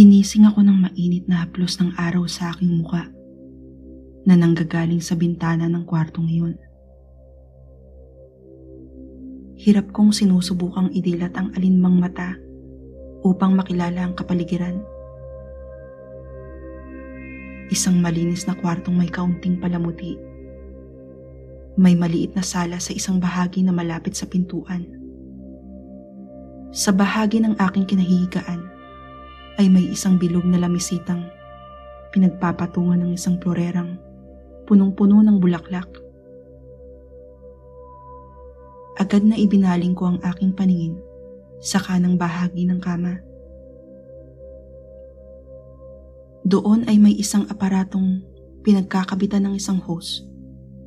Ginising ako ng mainit na haplos ng araw sa aking muka na nanggagaling sa bintana ng kwartong iyon. Hirap kong sinusubukang idilat ang alinmang mata upang makilala ang kapaligiran. Isang malinis na kwartong may kaunting palamuti. May maliit na sala sa isang bahagi na malapit sa pintuan. Sa bahagi ng aking kinahihigaan ay may isang bilog na lamisitang pinagpapatungan ng isang florerang punong-puno ng bulaklak. Agad na ibinaling ko ang aking paningin sa kanang bahagi ng kama. Doon ay may isang aparatong pinagkakabitan ng isang hose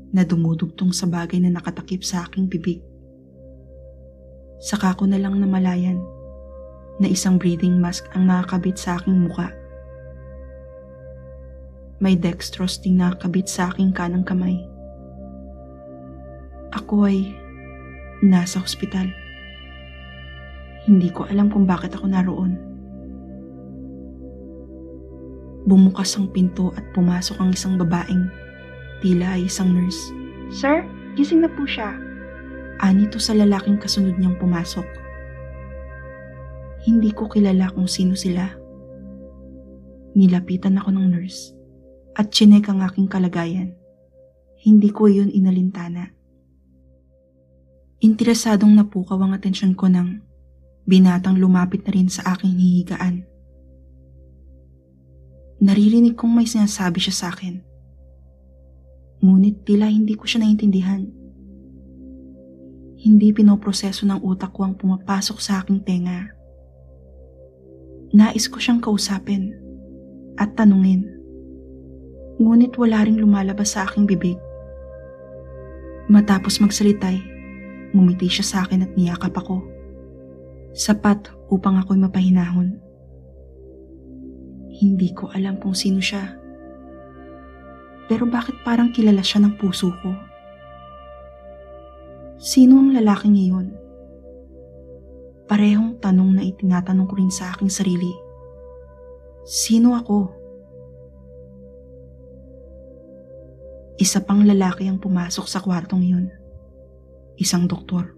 na dumudugtong sa bagay na nakatakip sa aking bibig. Saka ko na lang namalayan na isang breathing mask ang nakakabit sa aking muka. May dextrose ding nakakabit sa aking kanang kamay. Ako ay nasa hospital. Hindi ko alam kung bakit ako naroon. Bumukas ang pinto at pumasok ang isang babaeng tila ay isang nurse. "Sir, gising na po siya." Anito sa lalaking kasunod niyang pumasok. Hindi ko kilala kung sino sila. Nilapitan ako ng nurse at chinek ang aking kalagayan. Hindi ko yun inalintana. Interesadong napukaw ang atensyon ko ng binatang lumapit na rin sa aking hihigaan. Naririnig kong may sinasabi siya sa akin. Ngunit tila hindi ko siya naintindihan. Hindi pinoproseso ng utak ko ang pumapasok sa aking tenga. Nais ko siyang kausapin at tanungin. Ngunit wala ring lumalabas sa aking bibig. Matapos magsalitay, ngumiti siya sa akin at niyakap ako. Sapat upang ako'y mapahinahon. Hindi ko alam kung sino siya. Pero bakit parang kilala siya ng puso ko? Sino ang lalaking iyon? Parehong tanong na itinatanong ko rin sa aking sarili. Sino ako? Isa pang lalaki ang pumasok sa kwartong yun. Isang doktor.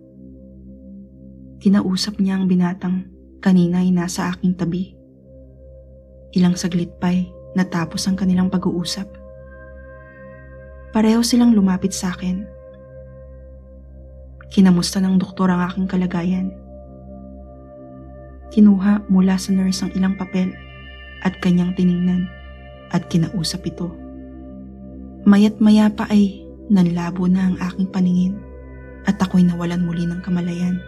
Kinausap niya ang binatang kanina ay nasa aking tabi. Ilang saglit pa'y natapos ang kanilang pag-uusap. Pareho silang lumapit sa akin. Kinamusta ng doktor ang aking kalagayan. Kinuha mula sa nurse ang ilang papel at kanyang tiningnan at kinausap ito. Maya't maya pa ay nanlabo na ang aking paningin at ako'y nawalan muli ng kamalayan.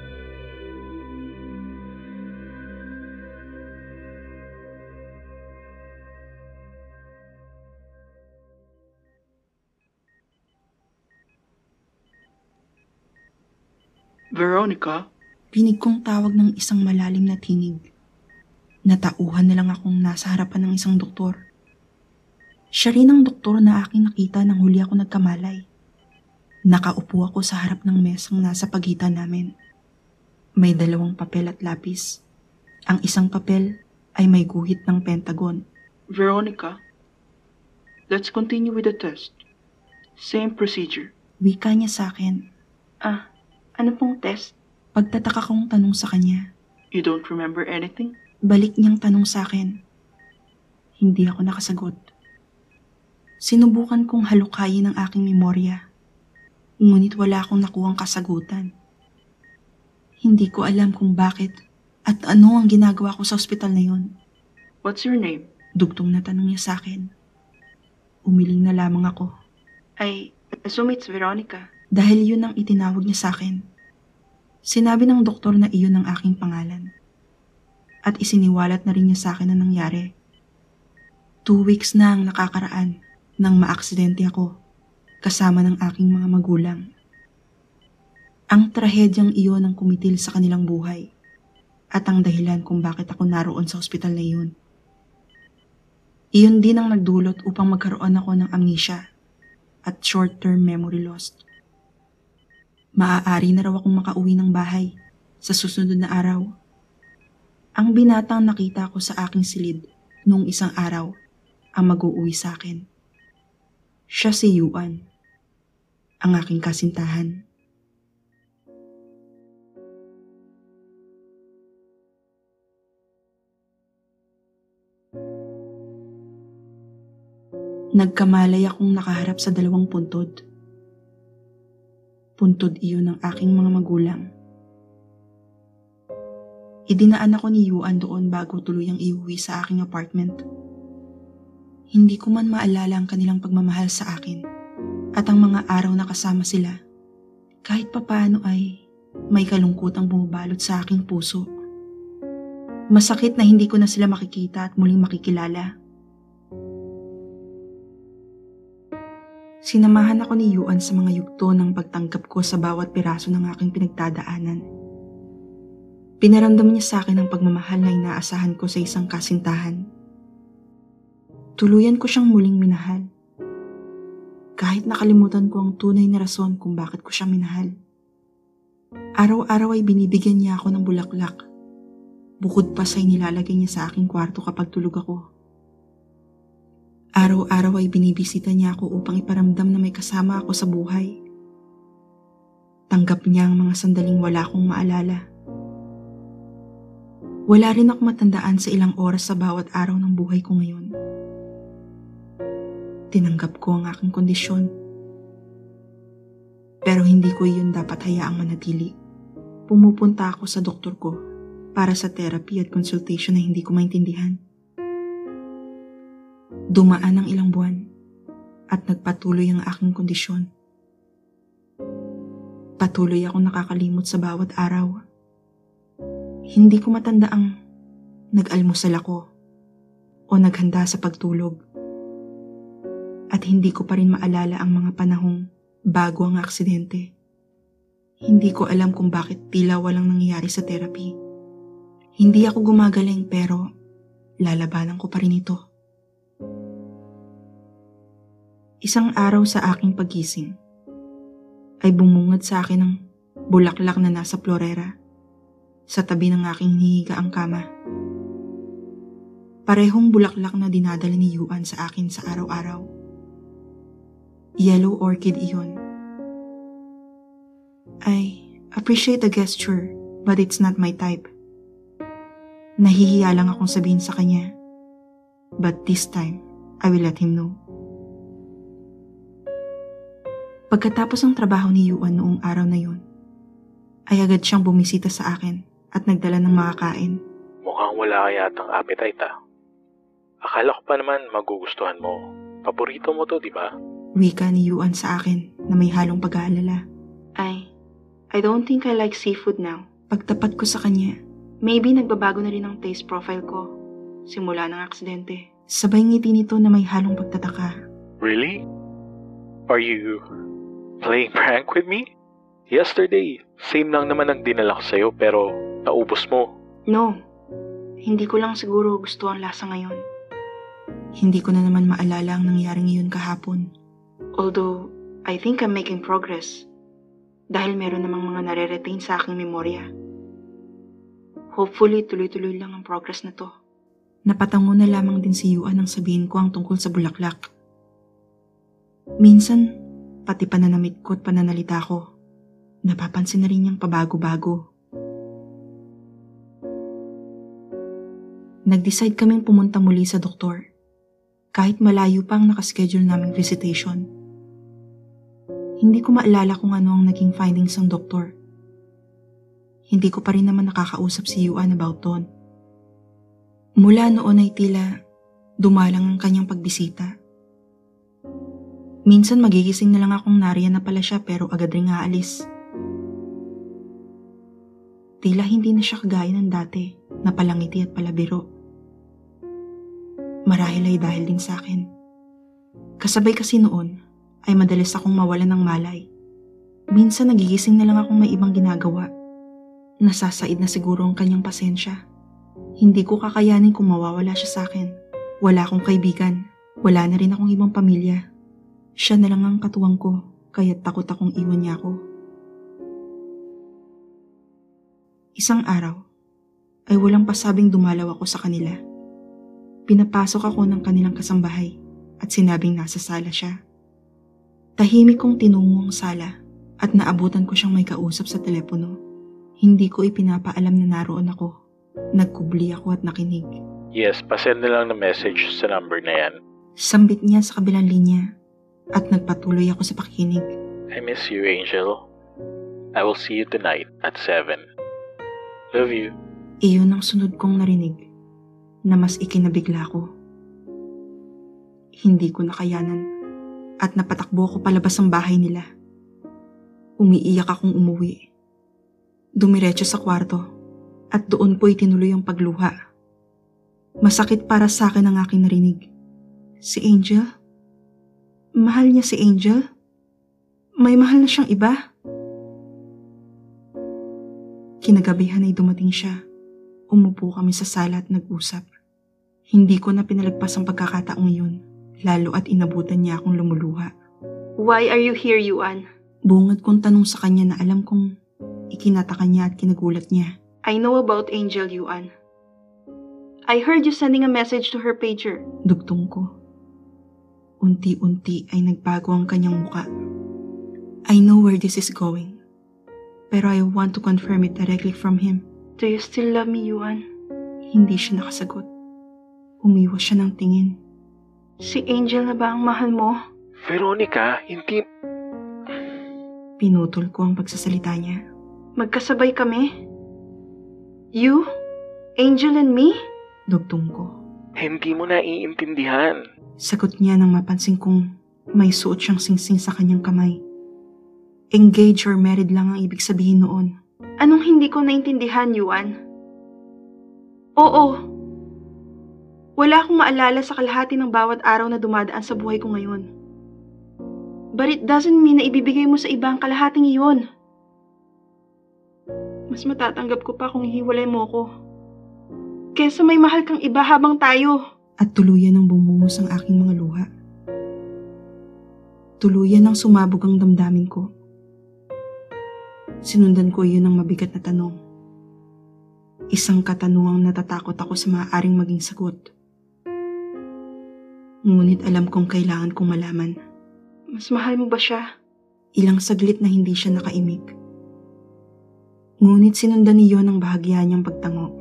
Veronica? Pinig kong tawag ng isang malalim na tinig. Natauhan na lang akong nasa harapan ng isang doktor. Siya rin ang doktor na aking nakita nang huli ako nagkamalay. Nakaupo ako sa harap ng mesang nasa pagitan namin. May dalawang papel at lapis. Ang isang papel ay may guhit ng pentagon. Veronica, let's continue with the test. Same procedure. Wika niya sa akin. Ano pong test? Pagtataka kong tanong sa kanya. You don't remember anything? Balik niyang tanong sa akin. Hindi ako nakasagot. Sinubukan kong halukayin ang aking memorya. Ngunit wala akong nakuhang kasagutan. Hindi ko alam kung bakit at ano ang ginagawa ko sa ospital na yun. What's your name? Dugtong na tanong niya sa akin. Umiling na lamang ako. I assume it's Veronica. Dahil yun ang itinawag niya sa akin. Sinabi ng doktor na iyon ang aking pangalan at isiniwalat na rin niya sa akin na nangyari. 2 weeks na ang nakakaraan nang maaksidente ako kasama ng aking mga magulang. Ang trahedyang iyon ang kumitil sa kanilang buhay at ang dahilan kung bakit ako naroon sa ospital na iyon. Iyon din ang nagdulot upang magkaroon ako ng amnesia at short-term memory loss. Maaari na raw akong makauwi ng bahay sa susunod na araw. Ang binatang nakita ko sa aking silid noong isang araw ang mag-uuwi sa akin. Siya si Yuan, ang aking kasintahan. Nagkamalay akong nakaharap sa dalawang puntod. Puntod iyon ng aking mga magulang. Idinaan ako ni Yuan doon bago tuluyang iuwi sa aking apartment. Hindi ko man maalala ang kanilang pagmamahal sa akin at ang mga araw na kasama sila. Kahit papaano ay may kalungkutang bumubalot sa aking puso. Masakit na hindi ko na sila makikita at muling makikilala. Sinamahan ako ni Yuan sa mga yugto ng pagtanggap ko sa bawat piraso ng aking pinagdadaanan. Pinaramdam niya sa akin ang pagmamahal na inaasahan ko sa isang kasintahan. Tuluyan ko siyang muling minahal. Kahit nakalimutan ko ang tunay na rason kung bakit ko siya minahal. Araw-araw ay binibigyan niya ako ng bulaklak. Bukod pa sa inilalagay niya sa aking kwarto kapag tulog ako. Araw-araw ay binibisita niya ako upang iparamdam na may kasama ako sa buhay. Tanggap niya ang mga sandaling wala akong maalala. Wala rin akong matandaan sa ilang oras sa bawat araw ng buhay ko ngayon. Tinanggap ko ang aking kondisyon. Pero hindi ko iyon dapat hayaang manatili. Pumupunta ako sa doktor ko para sa therapy at consultation na hindi ko maintindihan. Dumaan ang ilang buwan at nagpatuloy ang aking kondisyon. Patuloy akong nakakalimot sa bawat araw. Hindi ko matanda ang nag-almusal ako o naghanda sa pagtulog. At hindi ko pa rin maalala ang mga panahong bago ang aksidente. Hindi ko alam kung bakit tila walang nangyayari sa therapy. Hindi ako gumagaling pero lalabanan ko pa rin ito. Isang araw sa aking paggising ay bumungad sa akin ang bulaklak na nasa florera sa tabi ng aking hinihigaang kama. Parehong bulaklak na dinadala ni Yuan sa akin sa araw-araw. Yellow orchid iyon. I appreciate the gesture but it's not my type. Nahihiya lang akong sabihin sa kanya but this time I will let him know. Pagkatapos ng trabaho ni Yuan noong araw na yun, ay agad siyang bumisita sa akin at nagdala ng makakain. Mukhang wala kaya atang appetite ah. Akala ko pa naman magugustuhan mo. Paborito mo to, di ba? Wika ni Yuan sa akin na may halong pag-aalala. I don't think I like seafood now. Pagtapat ko sa kanya, maybe nagbabago na rin ang taste profile ko. Simula ng aksidente. Sabay ngiti nito na may halong pagtataka. Really? Are you playing prank with me? Yesterday, same lang naman ang dinala ko sa'yo pero naubos mo. No, hindi ko lang siguro gusto ang lasa ngayon. Hindi ko na naman maalala ang nangyari ngayon kahapon. Although, I think I'm making progress. Dahil meron namang mga nare-retain sa aking memorya. Hopefully, tuloy-tuloy lang ang progress na to. Napatango na lamang din si Yuan ang sabihin ko ang tungkol sa bulaklak. Minsan, pati pananamit ko at pananalita ko, napapansin na rin niyang pabago-bago. Nag-decide kaming pumunta muli sa doktor, kahit malayo pa ang nakaschedule naming visitation. Hindi ko maalala kung ano ang naging findings ng doktor. Hindi ko pa rin naman nakakausap si Yuan about doon. Mula noon ay tila dumalang ang kanyang pagbisita. Minsan magigising na lang akong nariyan na pala siya pero agad rin aalis. Tila hindi na siya kagaya ng dati na palangiti at palabiro. Marahil ay dahil din sa akin. Kasabay kasi noon ay madalas akong mawala ng malay. Minsan nagigising na lang akong may ibang ginagawa. Nasasaid na siguro ang kanyang pasensya. Hindi ko kakayanin kung mawawala siya sa akin. Wala akong kaibigan. Wala na rin akong ibang pamilya. Siya na lang ang katuwang ko, kaya takot akong iwan niya ako. Isang araw, ay walang pasabing dumalaw ako sa kanila. pinapasok ako ng kanilang kasambahay at sinabing nasa sala siya. Tahimik kong tinungo ang sala at naabutan ko siyang may kausap sa telepono. Hindi ko ipinapaalam na naroon ako. Nagkubli ako at nakinig. Yes, pasend na lang na message sa number na yan. Sambit niya sa kabilang linya at nagpatuloy ako sa pakikinig. I miss you, Angel. I will see you tonight at 7. Love you. Iyon ang sunod kong narinig na mas ikinabigla ko. Hindi ko nakayanan at napatakbo ako palabas ng bahay nila. Umiiyak akong umuwi. Dumiretso sa kwarto at doon po'y tinuloy ang pagluha. Masakit para sa akin ang aking narinig. Si Angel? Mahal niya si Angel? May mahal na siyang iba? Kinagabihan ay dumating siya. Umupo kami sa sala at nag-usap. Hindi ko na pinalagpas ang pagkakataong iyon. Lalo at inabutan niya akong lumuluha. Why are you here, Yuan? Bungad kong tanong sa kanya na alam kong ikinataka niya at kinagulat niya. I know about Angel, Yuan. I heard you sending a message to her pager. Dugtong ko. Unti-unti ay nagbago ang kanyang muka. I know where this is going. Pero I want to confirm it directly from him. Do you still love me, Yuan? Hindi siya nakasagot. Umiwas siya ng tingin. Si Angel na ba ang mahal mo? Veronica, hindi... Pinutol ko ang pagsasalita niya. Magkasabay kami? You? Angel and me? Dugtong ko. Hindi mo naiintindihan. Sagot niya nang mapansin kong may suot siyang singsing sa kanyang kamay. Engaged or married lang ang ibig sabihin noon. Anong hindi ko naintindihan, Yuan? Oo. Wala akong maalala sa kalahati ng bawat araw na dumadaan sa buhay ko ngayon. But it doesn't mean na ibibigay mo sa iba ang kalahating iyon. Mas matatanggap ko pa kung hihiwalay mo ko. Kesa may mahal kang iba habang tayo. At tuluyan ang bumuhos ang aking mga luha. Tuluyan ang sumabog ang damdamin ko. Sinundan ko iyon ng mabigat na tanong. Isang katanungang natatakot ako sa maaaring maging sagot. Ngunit alam kong kailangan kong malaman. Mas mahal mo ba siya? Ilang saglit na hindi siya nakaimik. Ngunit sinundan niyon ang bahagya niyang pagtango.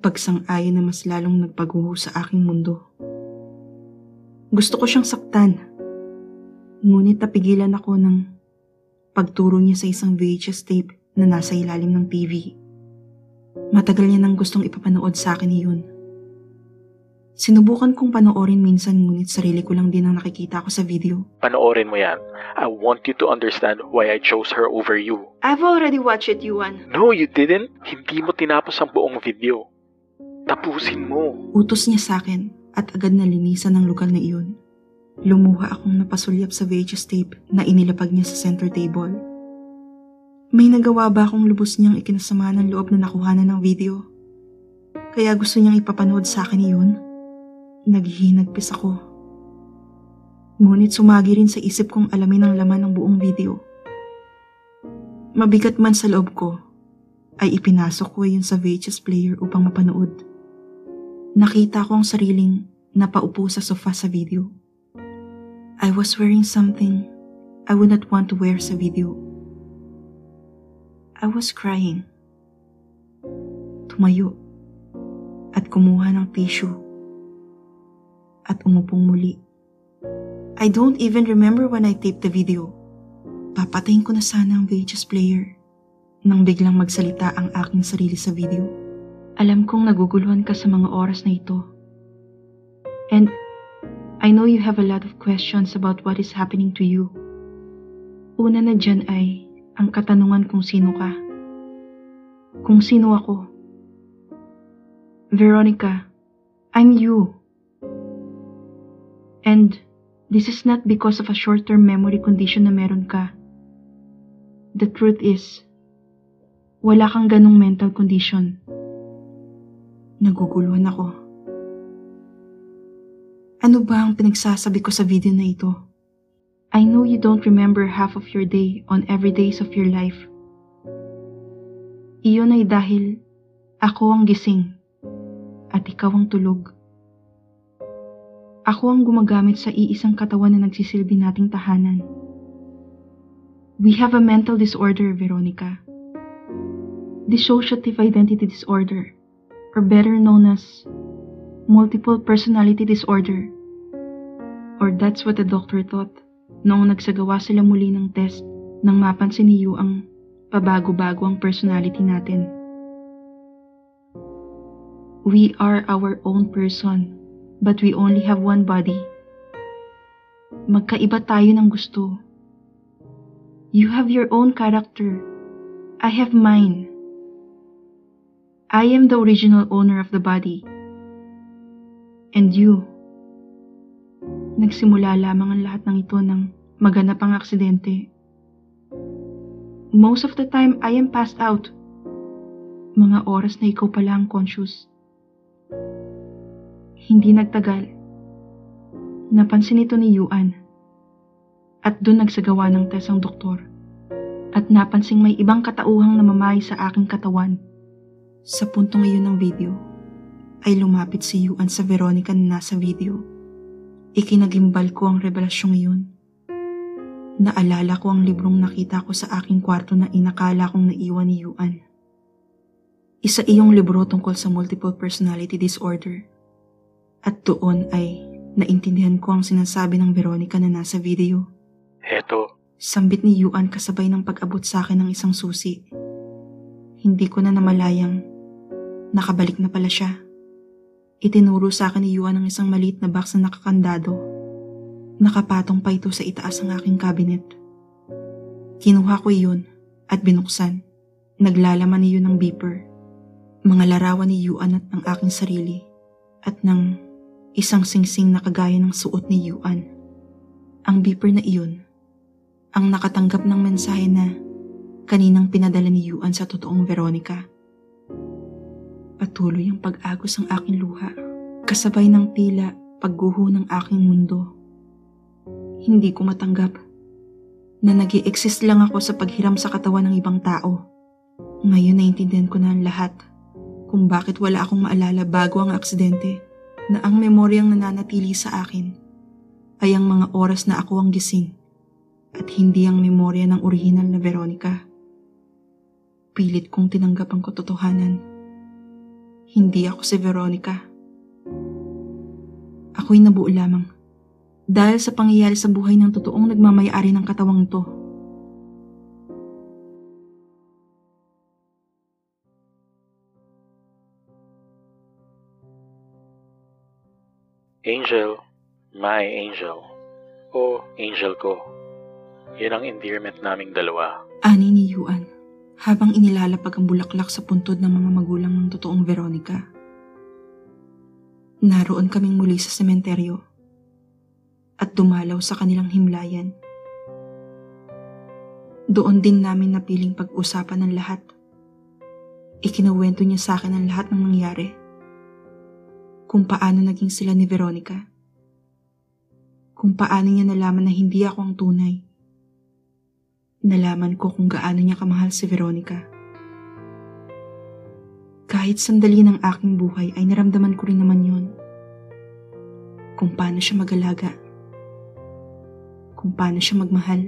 Pagsang-ayon na mas lalong nagpaguho sa aking mundo. Gusto ko siyang saktan. Ngunit napigilan ako ng pagturo niya sa isang VHS tape na nasa ilalim ng TV. Matagal niya nang gustong ipapanood sa akin iyon. Sinubukan kong panoorin minsan ngunit sarili ko lang din ang nakikita ko sa video. Panoorin mo yan. I want you to understand why I chose her over you. I've already watched it, Yuan. No, you didn't. Hindi mo tinapos ang buong video. Tapusin mo. Utos niya sa akin at agad na linisan ang lugar na iyon. Lumuha akong napasulyap sa VHS tape na inilapag niya sa center table. May nagawa ba akong lubos niyang ikinasama ng loob na nakuhanan ng video? Kaya gusto niyang ipapanood sa akin iyon? Naghihinagpis ako. Ngunit sumagi rin sa isip kong alamin ang laman ng buong video. Mabigat man sa loob ko, ay ipinasok ko yun sa VHS player upang mapanood. Nakita ko ang sariling napaupo sa sofa sa video. I was wearing something I would not want to wear sa video. I was crying. Tumayo at kumuha ng tissue. At umupong muli. I don't even remember when I taped the video. Papatayin ko na sana ang VHS player nang biglang magsalita ang aking sarili sa video. Alam kong naguguluhan ka sa mga oras na ito. And I know you have a lot of questions about what is happening to you. Una na dyan ay ang katanungan kung sino ka. Kung sino ako. Veronica, I'm you. And this is not because of a short-term memory condition na meron ka. The truth is, wala kang ganong mental condition. Naguguluhan ako. Ano ba ang pinagsasabi ko sa video na ito? I know you don't remember half of your day on every days of your life. Iyon ay dahil ako ang gising. at ikaw ang tulog. Ako ang gumagamit sa iisang katawan na nagsisilbi nating tahanan. We have a mental disorder, Veronica. Dissociative identity disorder, or better known as multiple personality disorder. Or that's what the doctor thought noong nagsagawa sila muli ng test nang mapansin ni Yu ang pabago-bago ang personality natin. We are our own person, but we only have one body. Magkaiba tayo ng gusto. You have your own character. I have mine. I am the original owner of the body. And you. Nagsimula lamang ang lahat ng ito ng maganap ang aksidente. Most of the time, I am passed out. Mga oras na ikaw pala ang conscious. Hindi nagtagal. Napansin ito ni Yuan. At doon nagsagawa ng test ang doktor. At napansing may ibang katauhang namamahay sa aking katawan. Sa puntong iyon ng video, ay lumapit si Yuan sa Veronica na nasa video. Ikinagimbal ko ang revelasyong iyon. Naalala ko ang librong nakita ko sa aking kwarto na inakala kong naiwan ni Yuan. Isa iyong libro tungkol sa multiple personality disorder. At doon ay naintindihan ko ang sinasabi ng Veronica na nasa video. Heto. Sambit ni Yuan kasabay ng pag-abot sa akin ng isang susi. Hindi ko na namalayang nakabalik na pala siya. Itinuro sa akin ni Yuan ang isang maliit na box na nakakandado. Nakapatong pa ito sa itaas ng aking cabinet. Kinuha ko iyon at binuksan. Naglalaman iyon ng beeper. Mga larawan ni Yuan at ng aking sarili at ng isang singsing na kagaya ng suot ni Yuan. Ang beeper na iyon ang nakatanggap ng mensahe na kaninang pinadala ni Yuan sa totoong Veronica. Patuloy ang pag-agos ng aking luha, kasabay ng tila pagguho ng aking mundo. Hindi ko matanggap na nag-i-exist lang ako sa paghiram sa katawan ng ibang tao. Ngayon naiintindihan ko na ang lahat kung bakit wala akong maalala bago ang aksidente, na ang memoryang nananatili sa akin ay ang mga oras na ako ang gising. At hindi ang memorya ng orihinal na Veronica. Pilit kong tinanggap ang katotohanan. Hindi ako si Veronica. Ako'y nabuo lamang dahil sa pangyayari sa buhay ng totoong nagmamayari ng katawang ito. Angel, my angel, o angel ko. Yan ang endearment naming dalawa. Ani ni Yuan, habang inilalapag ang bulaklak sa puntod ng mga magulang ng totoong Veronica. Naroon kaming muli sa sementeryo at dumalaw sa kanilang himlayan. Doon din namin napiling pag-usapan ng lahat. Ikinuwento niya sa akin ang lahat ng nangyari. Kung paano naging sila ni Veronica. Kung paano niya nalaman na hindi ako ang tunay. Nalaman ko kung gaano niya kamahal si Veronica. Kahit sandali ng aking buhay ay naramdaman ko rin naman yun. Kung paano siya mag-alaga. Kung paano siya magmahal.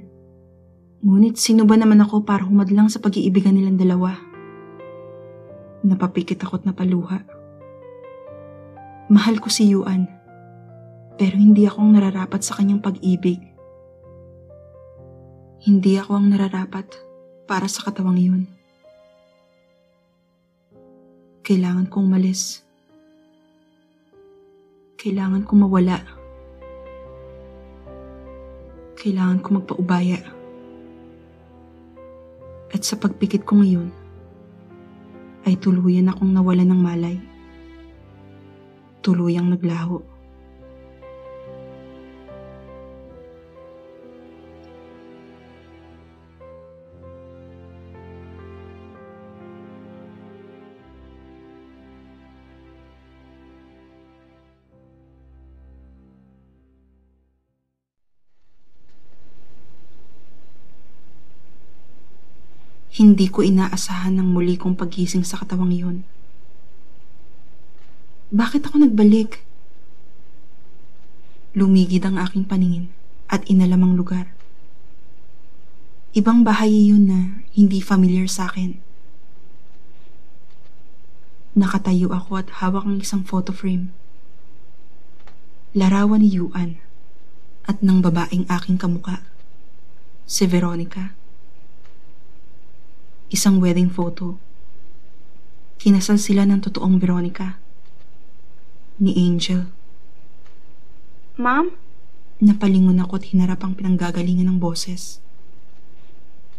Ngunit sino ba naman ako para humadlang sa pag-iibigan nilang dalawa? Napapikit ako't napaluha. Mahal ko si Yuan. Pero hindi akong nararapat sa kanyang pag-ibig. Hindi ako ang nararapat para sa katawang iyon. Kailangan kong umalis. Kailangan kong mawala. Kailangan kong magpaubaya. At sa pagpikit kong iyon, ay tuluyan akong nawalan ng malay. Tuluyang naglaho. Hindi ko inaasahan ng muli kong pagising sa katawang iyon. Bakit ako nagbalik? Lumigid ang aking paningin at inalamang lugar. Ibang bahay yun na hindi familiar sa akin. Nakatayo ako at hawak ang isang photo frame. Larawan ni Yuan at ng babaeng aking kamuka, si Veronica. Isang wedding photo. Kinasal sila ng totoong Veronica, ni Angel. Ma'am? Napalingon ako at hinarap ang pinanggagalingan ng boses.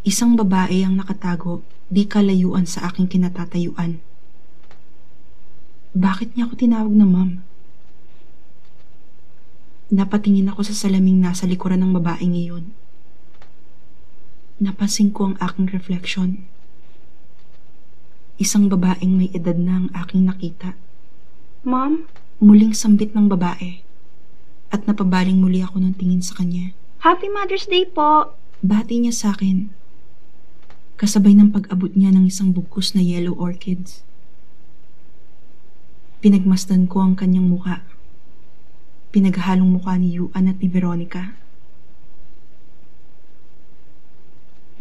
Isang babae ang nakatago, di kalayuan sa aking kinatatayuan. Bakit niya ako tinawag na ma'am? Napatingin ako sa salaming nasa likuran ng babaeng iyon. Napansin ko ang aking refleksyon. Isang babaeng may edad na ang aking nakita. Ma'am? Muling sambit ng babae. At napabaling muli ako ng tingin sa kanya. Happy Mother's Day po! Bati niya sa akin. Kasabay ng pag-abot niya ng isang bugkus na yellow orchids. Pinagmasdan ko ang kanyang mukha. Pinaghalong mukha ni Yuan at ni Veronica.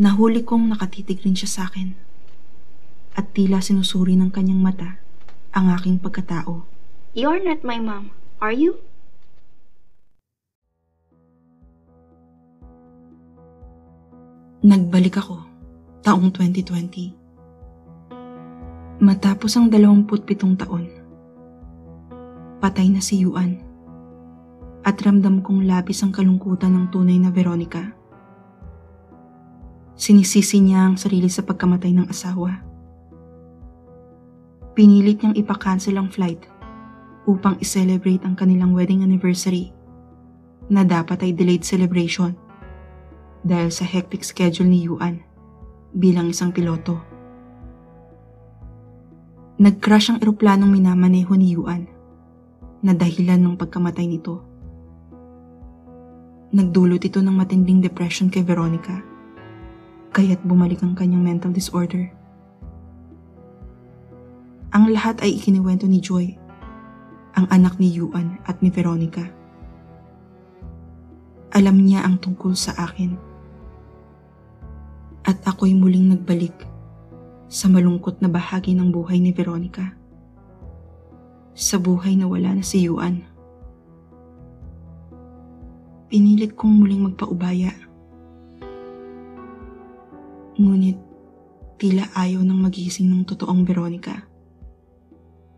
Nahuli kong nakatitig rin siya sa akin at tila sinusuri ng kanyang mata ang aking pagkatao. You're not my mom, are you? Nagbalik ako, taong 2020. Matapos ang 27 taon, patay na si Yuan. At ramdam kong labis ang kalungkutan ng tunay na Veronica. Sinisisi niya ang sarili sa pagkamatay ng asawa. Pinilit niyang ipa-cancel ang flight upang i-celebrate ang kanilang wedding anniversary na dapat ay delayed celebration dahil sa hectic schedule ni Yuan bilang isang piloto. Nag-crash ang eroplanong minamaneho ni Yuan na dahilan ng pagkamatay nito. Nagdulot ito ng matinding depression kay Veronica, kaya't bumalik ang kanyang mental disorder. Ang lahat ay ikiniwento ni Joy, ang anak ni Yuan at ni Veronica. Alam niya ang tungkol sa akin. At ako'y muling nagbalik sa malungkot na bahagi ng buhay ni Veronica. Sa buhay na wala na si Yuan. Pinilit kong muling magpaubaya. Ngunit tila ayaw nang magising ng totoong Veronica,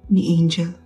ni Angel.